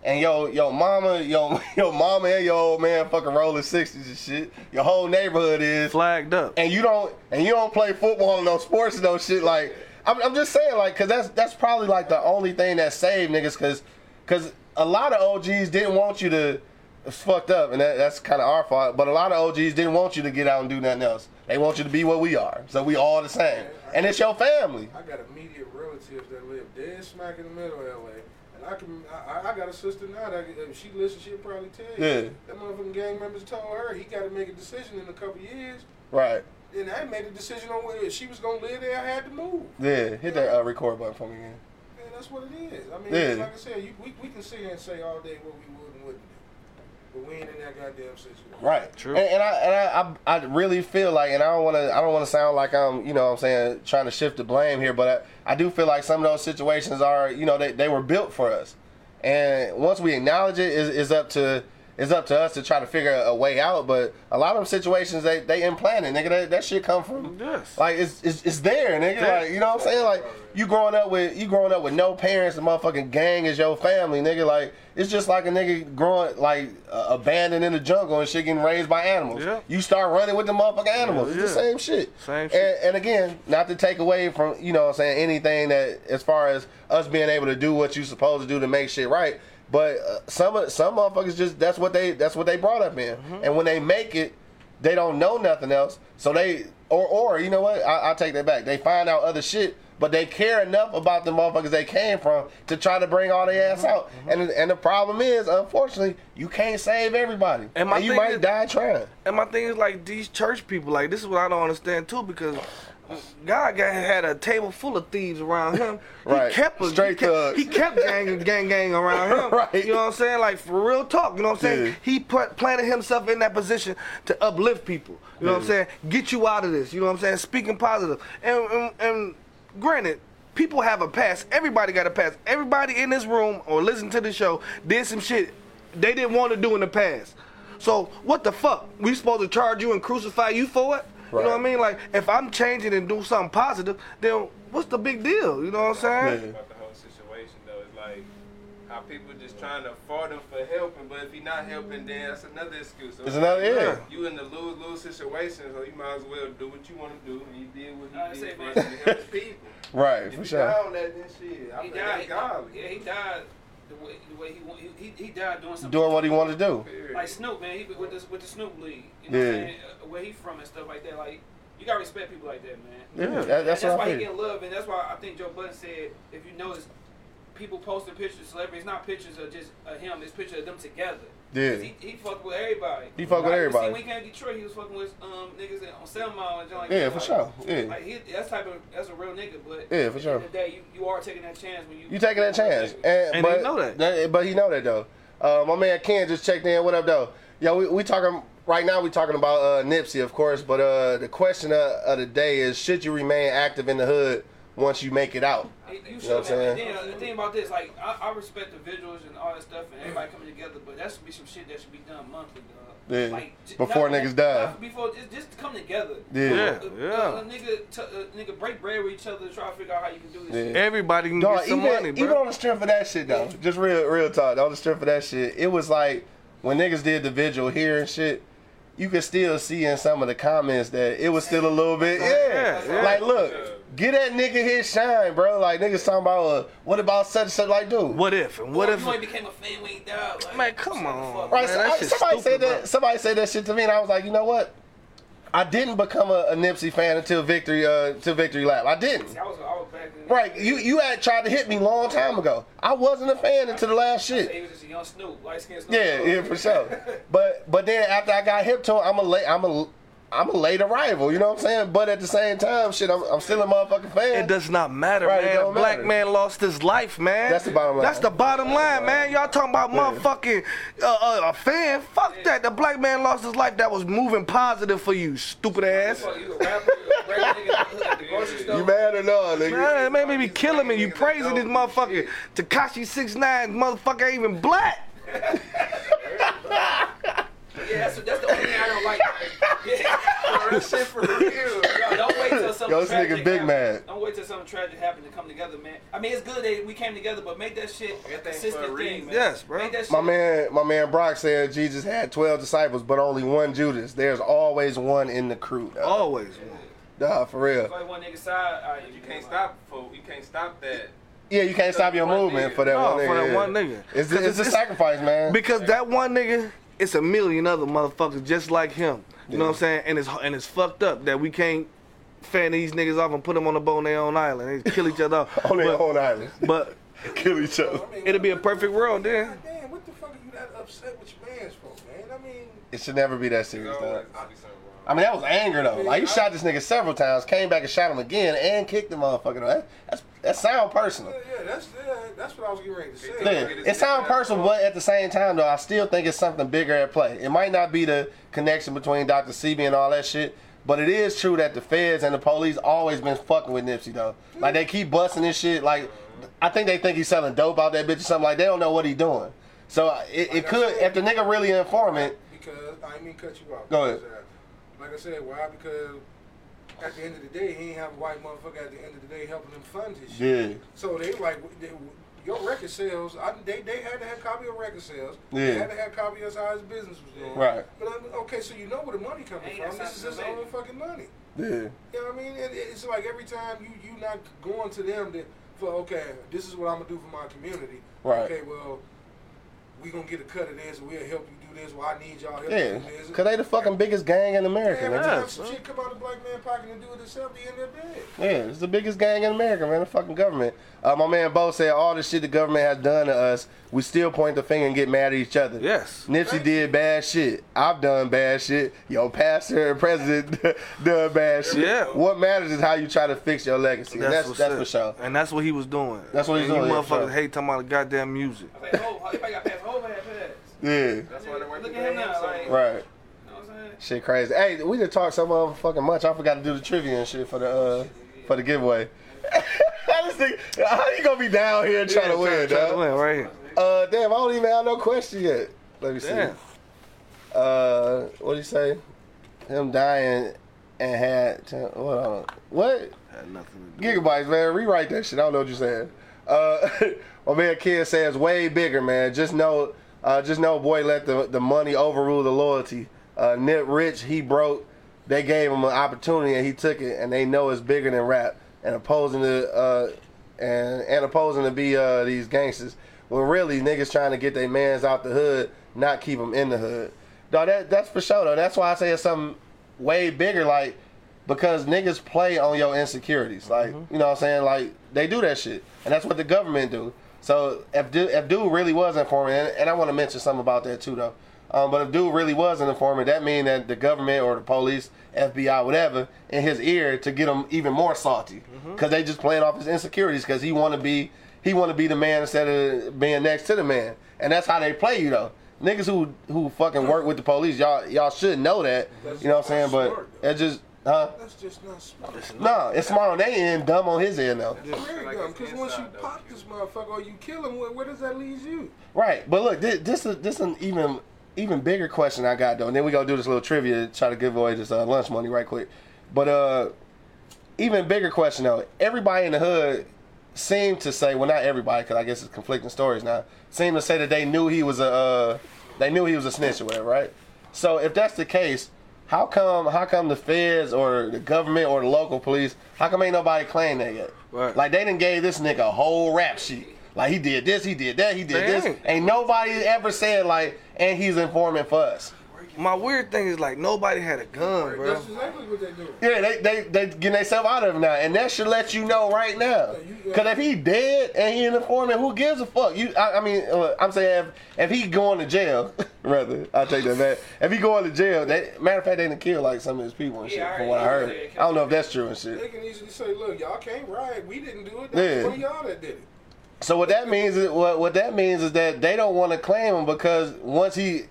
and yo yo mama yo your mama and your old man fucking rolling sixties and shit, your whole neighborhood is flagged up, and you don't and you don't play football and no sports and no shit. Like I'm I'm just saying, like, cause that's that's probably like the only thing that saved niggas, cause cause a lot of O Gs didn't want you to. It's fucked up, and that, that's kind of our fault. But a lot of O Gs didn't want you to get out and do nothing else. They want you to be what we are, so we all the same. I, and it's your family. I got immediate relatives that live dead smack in the middle of L A, and I can. I, I got a sister now that if she listens, she'll probably tell you. Yeah. That motherfucking gang members told her he got to make a decision in a couple years. Right. And I made a decision on whether she was gonna live there. I had to move. Yeah, hit that uh, record button for me again. Man, that's what it is. I mean, yeah. like I said, you, we we can sit here and say all day what we would and wouldn't. But we ain't in that goddamn situation. Right. True. And, and I and I, I I really feel like, and I don't want to I don't want to sound like I'm, you know what I'm saying, trying to shift the blame here, but I, I do feel like some of those situations are, you know, they, they were built for us. And once we acknowledge it, it's, it's up to it's up to us to try to figure a way out, but a lot of them situations they they implanted, nigga, that, that shit come from yes. like it's it's it's there, nigga. Yes. Like, you know what I'm saying? Like you growing up with you growing up with no parents, the motherfucking gang is your family, nigga. Like it's just like a nigga growing like uh, abandoned in the jungle and shit getting raised by animals. Yeah. You start running with the motherfucking animals. Yeah, it's yeah. the same shit. Same shit. And, and again, not to take away from, you know what I'm saying, anything that as far as us being able to do what you supposed to do to make shit right. But uh, some some motherfuckers just that's what they that's what they brought up in, mm-hmm. and when they make it, they don't know nothing else. So they or or you know what? I, I take that back. They find out other shit, but they care enough about the motherfuckers they came from to try to bring all their ass out. Mm-hmm. And and the problem is, unfortunately, you can't save everybody, and, my and you might is, die trying. And my thing is like these church people. Like this is what I don't understand too, because God got, had a table full of thieves around him. Right. He kept us. Straight he kept, he kept gang, gang, gang around him. Right. You know what I'm saying? Like, for real talk. You know what I'm saying? Yeah. He put, planted himself in that position to uplift people. You know yeah. what I'm saying? Get you out of this. You know what I'm saying? Speaking positive. And, and, and granted, people have a past. Everybody got a past. Everybody in this room or listen to the show did some shit they didn't want to do in the past. So, what the fuck? We supposed to charge you and crucify you for it? Right. You know what I mean? Like, if I'm changing and do something positive, then what's the big deal? You know what I'm saying? Yeah. About the whole situation, though, is like how people just trying to fault him for helping, but if he not helping, then that's another excuse. So it's another, like, yeah. You in the lose-lose situation, so you might as well do what you want to do, and you did what you did for to help his people. Right, if for sure. If you die on that, then shit, I he think died, that's godly. Yeah, he died. The way, the way he, he he died doing something. Doing what he wanted to do. Like Snoop, man, he with this with the Snoop League, you know yeah. what I'm saying? Where he from and stuff like that. Like you gotta respect people like that, man. Yeah, that, that's, that's why I he getting love, and that's why I think Joe Budden said, if you notice, people posting pictures of celebrities, not pictures of just of him, it's pictures of them together. Yeah. He, he fucked with everybody. He fucked like, with everybody. See, when he came to Detroit, he was fucking with um, niggas on Selma and John. Yeah, for like, sure. Yeah. Like he, that's type of that's a real nigga, but yeah, for sure. At the end of the day, you, you are taking that chance when you. You taking that chance, and, and but, he know that. that. But he know that though. Uh, my man Ken just checked in. What up though? Yo, we, we talking right now. We talking about uh, Nipsey, of course. But uh, the question of, of the day is: should you remain active in the hood once you make it out? You, you know what I'm saying? Then, the thing about this, like, I, I respect the visuals and all that stuff and everybody coming together, but that should be some shit that should be done monthly, dog. Yeah. Like, before not, niggas die. Before, just come together. Yeah. Before, yeah. Uh, uh, nigga, t- uh, nigga, break bread with each other and try to figure out how you can do this yeah. shit. Everybody can dog, get some even, money, bro. Even on the strength of that shit, though. Yeah. Just real real talk. On the strength of that shit, it was like, when niggas did the vigil here and shit, you could still see in some of the comments that it was still a little bit, yeah. yeah. Like, look. Yeah. Get that nigga his shine, bro. Like, niggas talking about, uh, what about such and such, like, dude? What if? And what well, if? You ain't became a fan when he died. Like, man, come on. Right, man, so I, somebody, stupid, said that, somebody said that shit to me, and I was like, you know what? I didn't become a, a Nipsey fan until Victory uh, until Victory Lap. I didn't. I was, I was back in right. You you had tried to hit me long time ago. I wasn't a fan until the last shit. He was just a young Snoop, light-skinned Snoop. Yeah, yeah, for sure. but but then after I got hip to him, I'm a late, I'm a... I'm a late arrival, you know what I'm saying? But at the same time, shit, I'm, I'm still a motherfucking fan. It does not matter, right, man. A black matter. man lost his life, man. That's the bottom line. That's the bottom line, man. Y'all talking about motherfucking uh, a fan? Fuck that. The black man lost his life. That was moving positive for you, stupid ass. You mad or no, nigga? Man, man, maybe killing me. You praising this motherfucking Tekashi six nine motherfucker ain't even black. Yeah, that's, that's the only thing I don't like. Yeah, for real shit, for real. Yo, don't wait till something Yo, tragic nigga big man. Don't wait till something tragic happens to come together, man. I mean, it's good that we came together, but make that shit a consistent thing, man. Yes, bro. Make that shit. My man, my man Brock said Jesus had twelve disciples, but only one Judas. There's always one in the crew. Dog. Always one. Yeah. Nah, for real. It's like one nigga side, all right, you, you can't stop, folks. You can't stop that. Yeah, you can't stop your movement nigga. for that no, one nigga. for that yeah. one nigga. It's, it's, it's a sacrifice, man. Because that one nigga... It's a million other motherfuckers just like him. You yeah. know what I'm saying? And it's and it's fucked up that we can't fan these niggas off and put them on the bone their own island. They kill each other off. on but, their own island. But kill each other. I mean, it'll be a perfect world then. God damn, what the fuck are you that upset with your man's for, man? I mean, it should never be that serious, you know, though. I mean, that was anger though. Like you shot this nigga several times, came back and shot him again, and kicked the motherfucker. That, that's that sound personal. Yeah, yeah, that's yeah, that's what I was getting ready to say. Yeah, it sound personal, but at the same time though, I still think it's something bigger at play. It might not be the connection between Doctor Sebi and all that shit, but it is true that the feds and the police always been fucking with Nipsey though. Like they keep busting this shit. Like I think they think he's selling dope out that bitch or something. Like they don't know what he's doing. So it, it could if the nigga really informant. Because I mean, cut you off. Go ahead. Like I said, why? Because at the end of the day, he ain't have a white motherfucker at the end of the day helping them fund his shit. Yeah. So they like, they, your record sales, I, they they had to have copy of record sales. Yeah. They had to have copy of how his business was doing. Right. But I mean, okay, so you know where the money coming from. This is his own fucking money. Yeah. You know what I mean? It, it's like every time you, you not going to them that, for okay, this is what I'm going to do for my community. Right. Okay, well, we going to get a cut of this, and we'll help you. This, well, I need y'all help yeah, this. Cause they the fucking biggest gang in America. Yeah, every time some shit come out of the black man pocket and do it itself, they end up dead. Yeah, it's the biggest gang in America, man. The fucking government. Uh, my man Bo said all this shit the government has done to us, we still point the finger and get mad at each other. Yes. Nipsey right. did bad shit. I've done bad shit. Your pastor and president done bad shit. Yeah. What matters is how you try to fix your legacy. That's, that's, what's that's for sure. And that's what he was doing. That's what he was doing. You motherfuckers yeah, hate talking about the goddamn music. I was like, oh, everybody got past whole ass for that. Yeah. That's why they went to him now, like, right. You know what I'm saying? Shit crazy. Hey, we just talked so motherfucking much. I forgot to do the trivia and shit for the uh, for the giveaway. I just think, how you gonna be down here and try yeah, to win, try, dog? Try to win, right here. Uh, damn, I don't even have no question yet. Let me damn. see. Uh, what do you say? Him dying and had ten, what? On, what? Had nothing to do. Gigabytes, man. Rewrite that shit. I don't know what you're saying. Uh, my man Kid says way bigger, man. Just know. Uh, just know, boy, let the the money overrule the loyalty. Uh, Nip Rich, he broke. They gave him an opportunity, and he took it. And they know it's bigger than rap. And opposing to uh, and and opposing to be uh, these gangsters. When really niggas trying to get their mans out the hood, not keep them in the hood. No, that that's for sure. Though that's why I say it's something way bigger. Like because niggas play on your insecurities. Like mm-hmm. you know what I'm saying. Like they do that shit, and that's what the government do. So if dude, if dude really was an informant, and, and I want to mention something about that too, though. Um, but if dude really was an informant, that means that the government or the police, F B I, whatever, in his ear to get him even more salty, because mm-hmm. they just playing off his insecurities, because he want to be he want to be the man instead of being next to the man, and that's how they play you though. Niggas who who fucking work with the police, y'all y'all should know that. That's, you know what I'm saying? Smart, but that's just. Huh? That's just not smart. No, nah, it's smart on their end, dumb on his end though. It's very dumb, because once you pop this motherfucker or you kill him, where, where does that leave you? Right, but look, this, this is this is an even even bigger question I got though, and then we gonna do this little trivia to try to give away this uh, lunch money right quick. But uh, even bigger question though, everybody in the hood seemed to say, well not everybody, because I guess it's conflicting stories now, seemed to say that they knew he was a uh, they knew he was a snitch or whatever, right? So if that's the case. How come? How come the feds or the government or the local police? How come ain't nobody claimed that yet? Right. Like they done gave this nigga a whole rap sheet. Like he did this, he did that, he did Man. this. Ain't nobody ever said like, and he's informing for us. My weird thing is like nobody had a gun, bro. That's exactly what they do. Yeah, they they they getting themselves out of him now, and that should let you know right now. Cause if he dead and he an informant, who gives a fuck? You, I, I mean, I'm saying if, if he going to jail. Rather, I take that back. If he going to jail, they, matter of fact, they done killed like some of his people and yeah, shit. From what I heard, I don't know if that's true and shit. They can easily say, "Look, y'all can't ride. We didn't do it. That's yeah. one of y'all that did it." So what that means is what what that means is that they don't want to claim him because once he,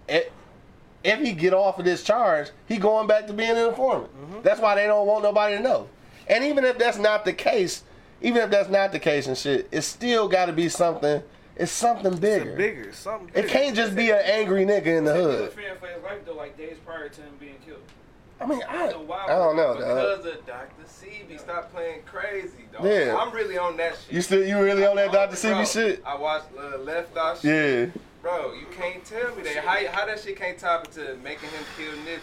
if he get off of this charge, he going back to being an informant. Mm-hmm. That's why they don't want nobody to know. And even if that's not the case, even if that's not the case and shit, it's still got to be something. It's something bigger. It's bigger. Something bigger. It can't just be an angry nigga in the hood. He was fearing for his life though, like days prior to him being killed. I mean, I, I don't know, because dog. Of Doctor Sebi, stop playing crazy, dog. Yeah. I'm really on that shit. You still, you really on that Doctor Sebi shit? I watched uh, Left Eye shit. Yeah. Bro, you can't tell me that. How, how that shit can't top it to making him kill Nipsey?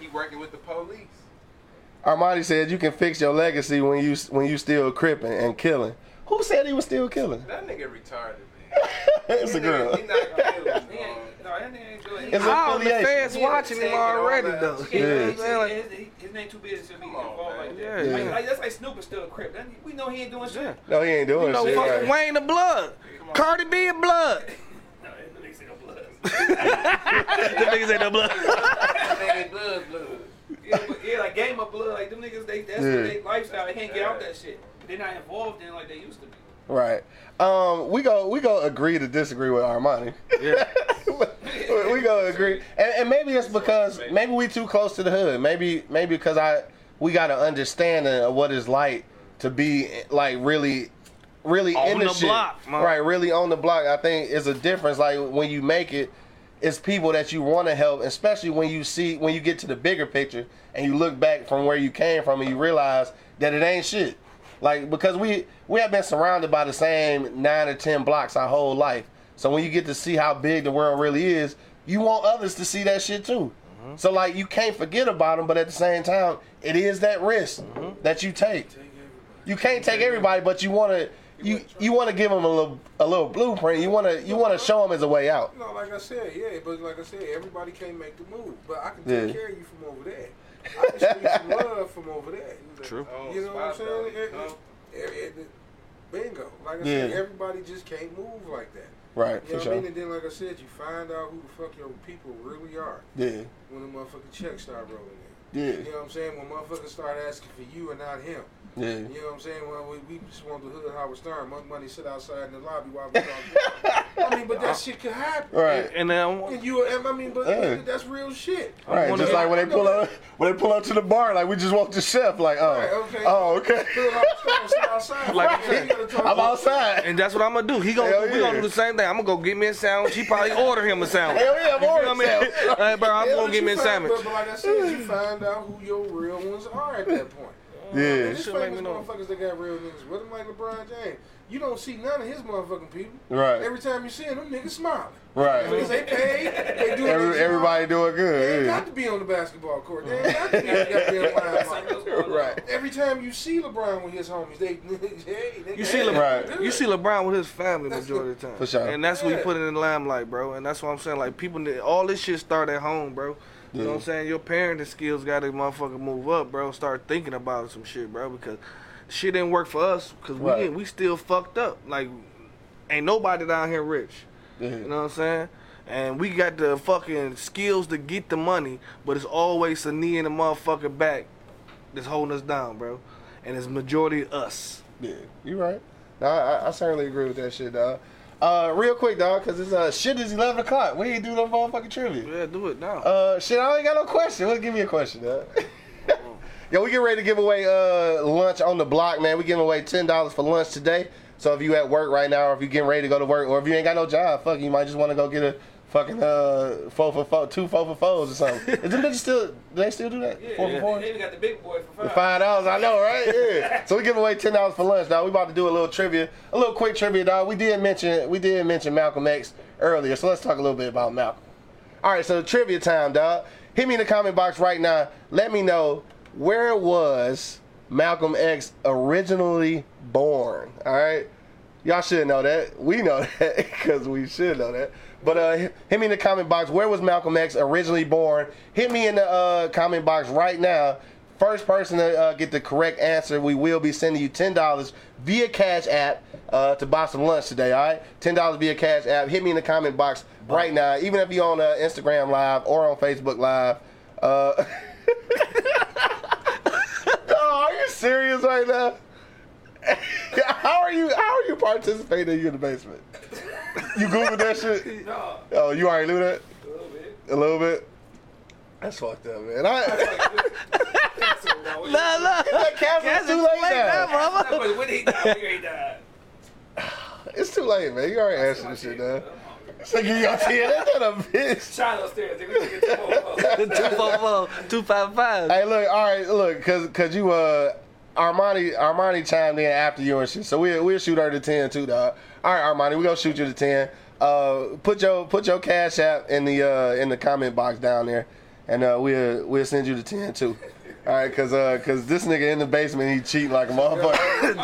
He working with the police. Armani said you can fix your legacy when you when you still cripping and killing. Who said he was still killing? That nigga retarded. It's a girl. He not killing. No, that nigga ain't doing it. It's all the fans watching him already, though. Yeah. Yeah. His, his name too big to be involved like that. Yeah. Like, like, that's like Snoop is still a crip. That, we know he ain't doing shit. No, he ain't doing we know shit. Fucking right. Wayne the blood. Cardi B the blood. No, that niggas ain't no blood. Them niggas ain't no blood. That ain't blood, blood. Yeah, but, yeah, like game of blood. Like them niggas, they that's yeah. their lifestyle. They can't get out that shit. They're not involved in it like they used to be. Right. Um, we go we go agree to disagree with Armani. Yeah. We go agree. And, and maybe it's because maybe we too close to the hood. Maybe maybe because I we got an understanding of what it's like to be like really really on in the, the shit. Block, right, really on the block. I think it's a difference like when you make it, it's people that you want to help, especially when you see when you get to the bigger picture and you look back from where you came from and you realize that it ain't shit. Like, because we, we have been surrounded by the same nine or ten blocks our whole life. So when you get to see how big the world really is, you want others to see that shit too. Mm-hmm. So, like, you can't forget about them, but at the same time, it is that risk mm-hmm. that you take. You can't take everybody, but you want to you you want to give them a little a little blueprint. You want to you want to show them as a way out. No, like I said, yeah, but like I said, everybody can't make the move. But I can take yeah. care of you from over there. I can show you some love from over there. True. You know what I'm saying? It, it, it, bingo. Like I yeah. said, everybody just can't move like that. Right. You know for what sure. I mean? And then, like I said, you find out who the fuck your people really are. Yeah. When the motherfucking checks start rolling in. Yeah. You know what I'm saying? When motherfuckers start asking for you and not him. Yeah. You know what I'm saying? Well, we, we just want the hood Howard Stern. Money, money sit outside in the lobby while we talk. I mean, but that shit could happen. Right. And then and you, I mean, but yeah. that's real shit. Right. Just like when they pull up, when they pull up to the bar, like we just want the chef. Like, oh, right, okay. oh, okay. Outside. Like, right. I'm outside. And that's what I'm gonna do. He gonna, we yeah. gonna do the same thing. I'm gonna go get me a ssandwich. He probably order him a sandwich. Hell yeah, I'm ordering him. Hey, bro, I'm gonna get me a sandwich. But like I said, you find out who your real ones are at that point. Yeah, I mean, these famous motherfuckers that got real niggas with them, like LeBron James. You don't see none of his motherfucking people. Right. Every time you see them, them niggas smiling. Right. Because they paid. They doing Every, everybody doing good. They ain't yeah. got to be on the basketball court. They ain't got to be on the goddamn Right. Every time you see LeBron with his homies, they. they, they you see LeBron. Right. You see LeBron with his family that's majority of the time. For sure. And that's yeah. what you put it in the limelight, bro. And that's what I'm saying. Like people, all this shit start at home, bro. You know what I'm saying? Your parenting skills got to motherfucker move up, bro. Start thinking about some shit, bro, because shit didn't work for us because we right. didn't, we still fucked up. Like, Ain't nobody down here rich. Mm-hmm. You know what I'm saying? And we got the fucking skills to get the money, but it's always a knee in the motherfucking back that's holding us down, bro. And it's majority of us. Yeah, you right. No, I, I certainly agree with that shit, dog. Uh, real quick, dog, because it's uh, shit is eleven o'clock. We ain't do no motherfucking trivia. Yeah, do it now. Uh, shit, I ain't got no question. Let's give me a question, dog. Yo, we get ready to give away uh, lunch on the block, man. We giving away ten dollars for lunch today. So if you at work right now, or if you getting ready to go to work, or if you ain't got no job, fuck, you might just want to go get a fucking uh four for four, two four for fours or something. Is them niggas still? Do they still do that? Yeah, four for fours. They even got the big boy for five. Five dollars, I know, right? Yeah. So we give away ten dollars for lunch, dog. We about to do a little trivia, a little quick trivia, dog. We did mention we did mention Malcolm X earlier, so let's talk a little bit about Malcolm. All right, so trivia time, dog. Hit me in the comment box right now. Let me know where was Malcolm X originally born. All right. Y'all should know that. We know that because we should know that. But uh, hit me in the comment box. Where was Malcolm X originally born? Hit me in the uh, comment box right now. First person to uh, get the correct answer, we will be sending you ten dollars via Cash App uh, to buy some lunch today, all right? ten dollars via Cash App. Hit me in the comment box right now. Even if you're on uh, Instagram Live or on Facebook Live. Uh... oh, are you serious right now? how are you how are you participating in your basement? You Googled that shit? No. Oh, you already knew that? A little bit. A little bit? That's fucked up, man. I No, no. That castle's too late now. Mama. When he died, he ain't died. It's too late, man. You already answered this shit, man. So give your ten. That's not a bitch. Shine upstairs. They gonna get two four four. two four four. two five five. Hey, look. All right, look. Cause, cause you uh. Armani, Armani chimed in after you and shit, so we, we'll shoot her to ten too, dog. All right, Armani, we gonna shoot you to ten. Uh, put your put your Cash App in the uh, in the comment box down there, and uh, we'll we'll send you to ten too. All right, cause uh, cause this nigga in the basement he cheating like a motherfucker.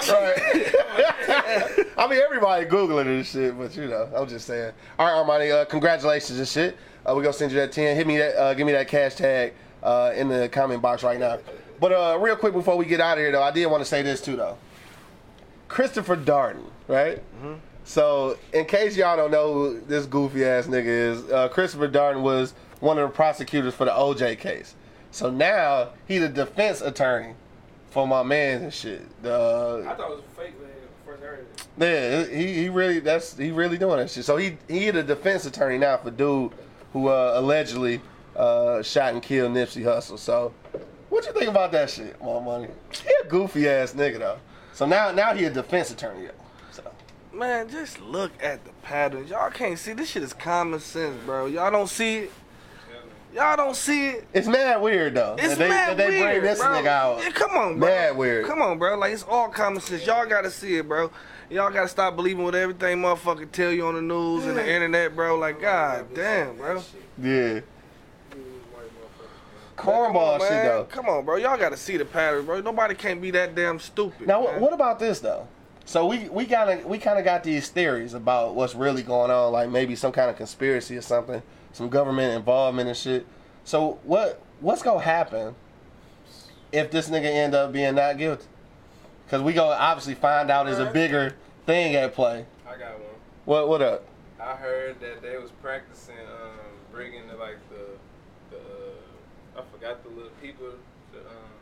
I mean everybody googling this shit, but you know I'm just saying. All right, Armani, uh, congratulations and shit. Uh, we gonna send you that ten. Hit me that, uh, give me that cash tag uh, in the comment box right now. But uh, real quick before we get out of here, though, I did want to say this, too, though. Christopher Darden, right? Mm-hmm. So, in case y'all don't know who this goofy-ass nigga is, uh, Christopher Darden was one of the prosecutors for the O J case. So now, he the defense attorney for my man and shit. Uh, I thought it was fake when I first heard it. Yeah, he, he really that's he really doing that shit. So, he, he the defense attorney now for dude who uh, allegedly uh, shot and killed Nipsey Hustle. So... What you think about that shit, my money? He a goofy ass nigga though. So now, now he a defense attorney. So. Man, just look at the patterns. Y'all can't see this shit is common sense, bro. Y'all don't see it. Y'all don't see it. It's mad weird though. It's they, mad they weird, bring this bro. Nigga out. Yeah, come on, bro. Mad weird. Come on, bro. Like it's all common sense. Y'all gotta see it, bro. Y'all gotta stop believing what everything motherfucker tell you on the news yeah. and the internet, bro. Like god damn, bro. Yeah. Cornball shit though. Come on, bro. Y'all gotta see the pattern, bro. Nobody can't be that damn stupid. Now, man. What about this though? So we we gotta we kind of got these theories about what's really going on, like maybe some kind of conspiracy or something, some government involvement and shit. So what what's gonna happen if this nigga end up being not guilty? Because we gonna obviously find out there's a bigger thing at play. I got one. What what up? I heard that they was practicing um, bringing the, like the the. Uh, I forgot the little people, the um,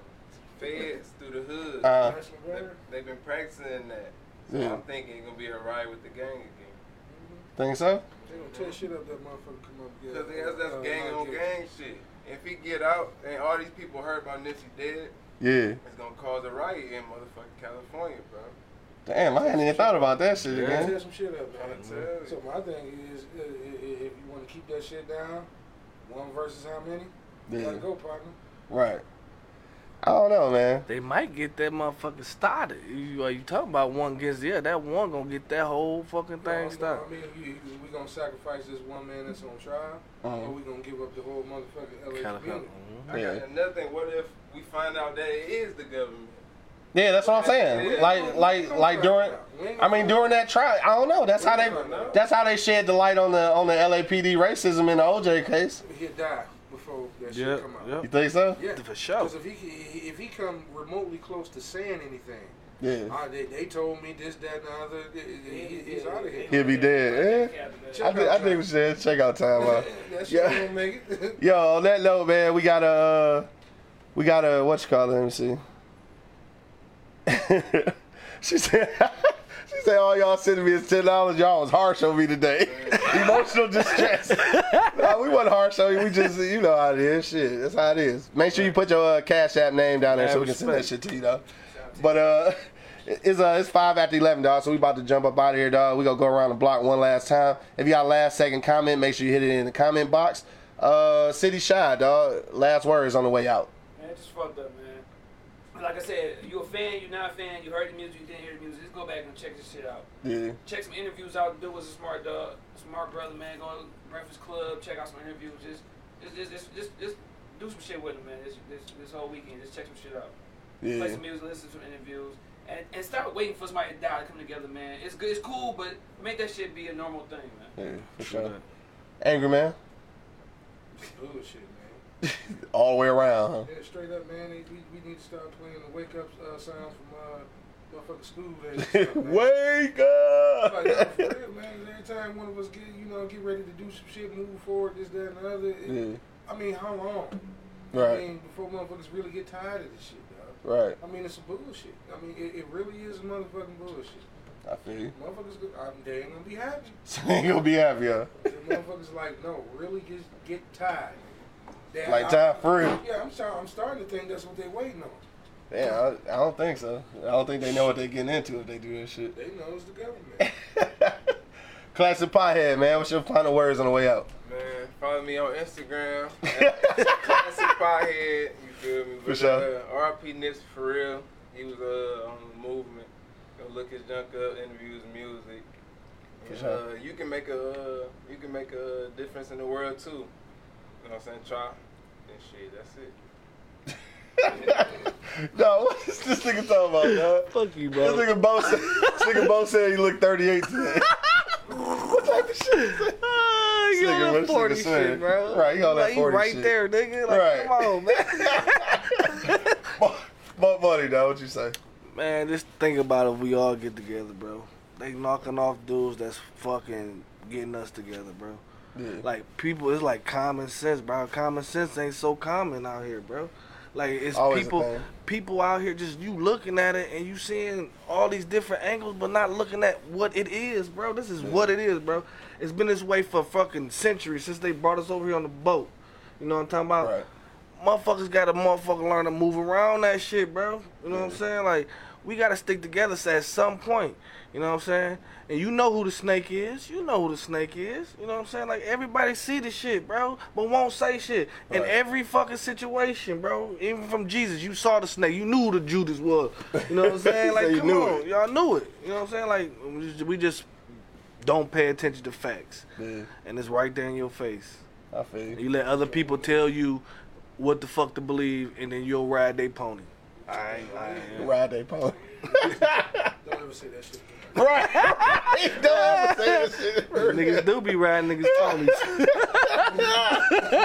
feds through the hood. Uh, They've they been practicing that. So yeah. I'm thinking it's going to be a ride with the gang again. Mm-hmm. Think so? They're going to tear shit up that motherfucker come up together. Because that's, that's gang on gang shit. If he get out and all these people heard about Nipsey dead, yeah, it's going to cause a riot in motherfucking California, bro. Damn, I hadn't even thought about that shit yeah. again. Tear some shit up, man. Mm-hmm. So my thing is, if you want to keep that shit down, one versus how many? Yeah. Gotta go, partner. Right. I don't know, man. They might get that motherfucker started. You, you talking about one against the other. That one gonna get that whole fucking thing no, started. No, I mean, you, you, we gonna sacrifice this one man that's on trial, mm-hmm. or we gonna give up the whole motherfucking L A California. Community. Mm-hmm. I yeah. got another thing. What if we find out that it is the government? Yeah, that's what I'm saying. Like, like, like during, I mean, during that trial, I don't know. That's how they, that's how they shed the light on the on the L A P D racism in the O J case. He died. Before that yep, shit come out. Yep. You think so? Yeah. For sure. Because if he, if he come remotely close to saying anything, Yeah. Uh, they, they told me this, that, and the other. He, he's out of here. He'll be dead. Yeah. I, th- I think we said check out time. Uh, that shit yeah. Don't make it. Yo, on that note, man, we got a, uh, we got a, what you call it? Let me see. She said, she said, all y'all sending me is ten dollars. Y'all was harsh on me today. Emotional distress. No, we wasn't harsh on you. We just, you know how it is. Shit, that's how it is. Make sure you put your uh, Cash App name down there, man, so we can send that shit to you, though. But uh, it's uh, it's five after eleven, dog. So we about to jump up out of here, dog. We gonna go around the block one last time. If you got a last second comment, make sure you hit it in the comment box. Uh, City Shy, dog. Last words on the way out. Man, it's fucked up, man. Like I said, you a fan, you not a fan, you heard the music, you didn't hear the music. Just go back and check this shit out. Yeah. Check some interviews out. Do was a smart dog, smart brother, man. Go to Breakfast Club, check out some interviews. Just, just, just, just, just do some shit with him, man. This, this, this whole weekend, just check some shit out. Yeah. Play some music, listen to some interviews, and, and stop waiting for somebody to die to come together, man. It's good, it's cool, but make that shit be a normal thing, man. Yeah, for sure. Angry man. It's bullshit, man. All the way around, huh? Yeah, straight up, man. We, we need to start playing the wake up uh, sound from uh, motherfucking school. Stuff, wake up! Like, no, for real, man. Every time one of us get, you know, get ready to do some shit, move forward, this, that, and the other. It, yeah. I mean, how long? Right. I mean, before motherfuckers really get tired of this shit. Right. I mean, it's bullshit. I mean, it, it really is motherfucking bullshit. I feel you. Motherfuckers, I mean, they ain't gonna be happy. They ain't gonna be happy, huh? Motherfuckers like, no, really just get tired. They, like, tired for real? Yeah, I'm sorry. I'm starting to think that's what they waiting on. Yeah, I, I don't think so. I don't think they know what they getting into if they do that shit. They know it's the government. Classic Pothead, man. What's your final words on the way out? Man, follow me on Instagram. Classic Pothead. Good, for sure. Uh, R I P Nips, for real. He was uh, on the movement. Go look his junk up, interviews, music. And, for sure. Uh, you can make a uh, you can make a difference in the world too. You know what I'm saying? Try and shit. That's it. No, what is this nigga talking about, man? Fuck you, bro. This nigga Bo said, this nigga Bo said he looked thirty-eight today. What type of shit is that? You nigga, on that forty shit, saying? Bro. Right, you on like, that forty right shit. Right there, nigga. Like, right. Come on, man. More, more money, though. What you say? Man, just think about if we all get together, bro. They knocking off dudes that's fucking getting us together, bro. Yeah. Like, people, it's like common sense, bro. Common sense ain't so common out here, bro. Like, it's Always people people out here just you looking at it and you seeing all these different angles but not looking at what it is, bro. This is yeah. what it is, bro. It's been this way for fucking centuries since they brought us over here on the boat. You know what I'm talking about? Right. Motherfuckers got to motherfucking learn to move around that shit, bro. You know yeah. what I'm saying? Like, we got to stick together at some point. You know what I'm saying? And you know who the snake is. You know who the snake is. You know what I'm saying? Like, everybody see this shit, bro, but won't say shit. Right. In every fucking situation, bro, even from Jesus, you saw the snake. You knew who the Judas was. You know what I'm saying? Like, so come on. It. Y'all knew it. You know what I'm saying? Like, we just, we just don't pay attention to facts. Yeah. And it's right there in your face. I feel you. You let other people tell you what the fuck to believe, and then you'll ride their pony. I ain't lying. Yeah. Ride their pony. Don't ever say that shit again. Right, right. Don't ever say that shit. Niggas do be riding niggas' ponies.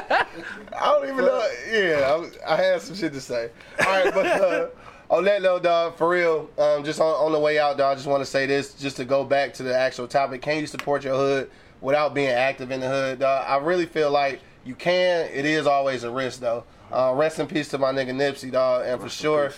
I don't even know. Yeah, I, I had some shit to say. All right, but uh, on that note, dog, for real, um, just on, on the way out, dog, I just want to say this, just to go back to the actual topic. Can you support your hood without being active in the hood, dog? I really feel like you can. It is always a risk, though. Uh, rest in peace to my nigga Nipsey, dog, and for sure.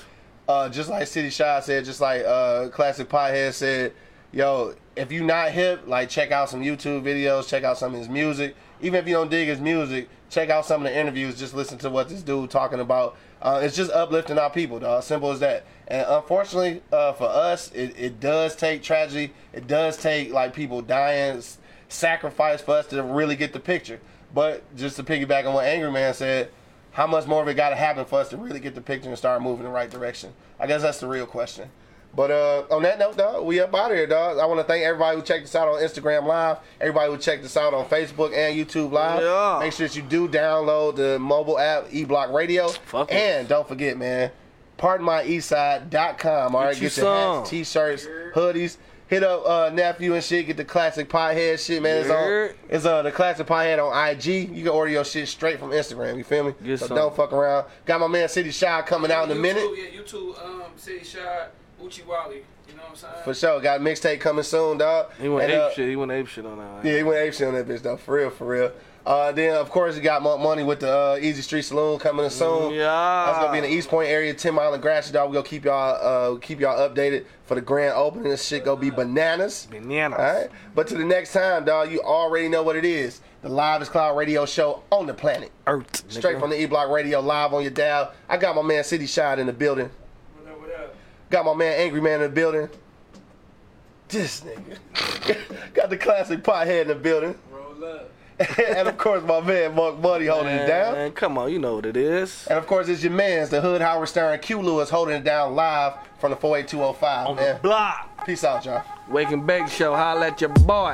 Uh, just like City Shy said, just like uh, Classic Pothead said, yo, if you not hip, like, check out some YouTube videos, check out some of his music. Even if you don't dig his music, check out some of the interviews, just listen to what this dude talking about. Uh, it's just uplifting our people, dog, simple as that. And unfortunately, uh, for us, it, it does take tragedy. It does take, like, people dying, sacrifice for us to really get the picture. But just to piggyback on what Angry Man said, how much more of it got to happen for us to really get the picture and start moving in the right direction? I guess that's the real question. But uh, on that note, dog, we up out of here, dog. I want to thank everybody who checked us out on Instagram Live, everybody who checked us out on Facebook and YouTube Live. Yeah. Make sure that you do download the mobile app, E-Block Radio. Fuck and it. Don't forget, man, pardon my east side dot com. All right, get, get you your some. Hats, T-shirts, hoodies. Hit up uh, Nephew and shit. Get the Classic Pothead shit, man. It's on. It's uh, the Classic Pothead on I G. You can order your shit straight from Instagram. You feel me? Get so some. Don't fuck around. Got my man City Shy coming yeah, out in a YouTube, minute. Yeah, YouTube um, City Shy. Uchi Wally, you know what I'm saying? For sure, got a mixtape coming soon, dog. He went and, ape uh, shit. He went ape shit on that. Yeah, he went ape shit on that bitch, though. For real, for real. Uh, then of course you got more money with the uh, Easy Street Salon coming soon. Yeah, that's gonna be in the East Point area, Ten Mile and Grassy, dog. We gonna keep y'all, uh, keep y'all updated for the grand opening. This shit gonna be bananas. Bananas. All right. But to the next time, dog, you already know what it is. The livest cloud radio show on the planet Earth, straight nigga. From the E-Block Radio, live on your dial. I got my man City Shine in the building. What up? What up? Got my man Angry Man in the building. This nigga. Got the classic pothead in the building. Roll up. And of course, my man Mark Buddy holding man, it down. Man, come on, you know what it is. And of course, it's your man's, the Hood Howard Stern Q Lewis, holding it down live from the four eight two oh five. On man. The block. Peace out, y'all. Wake and Bake Show. Holla at your boy.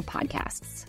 podcasts.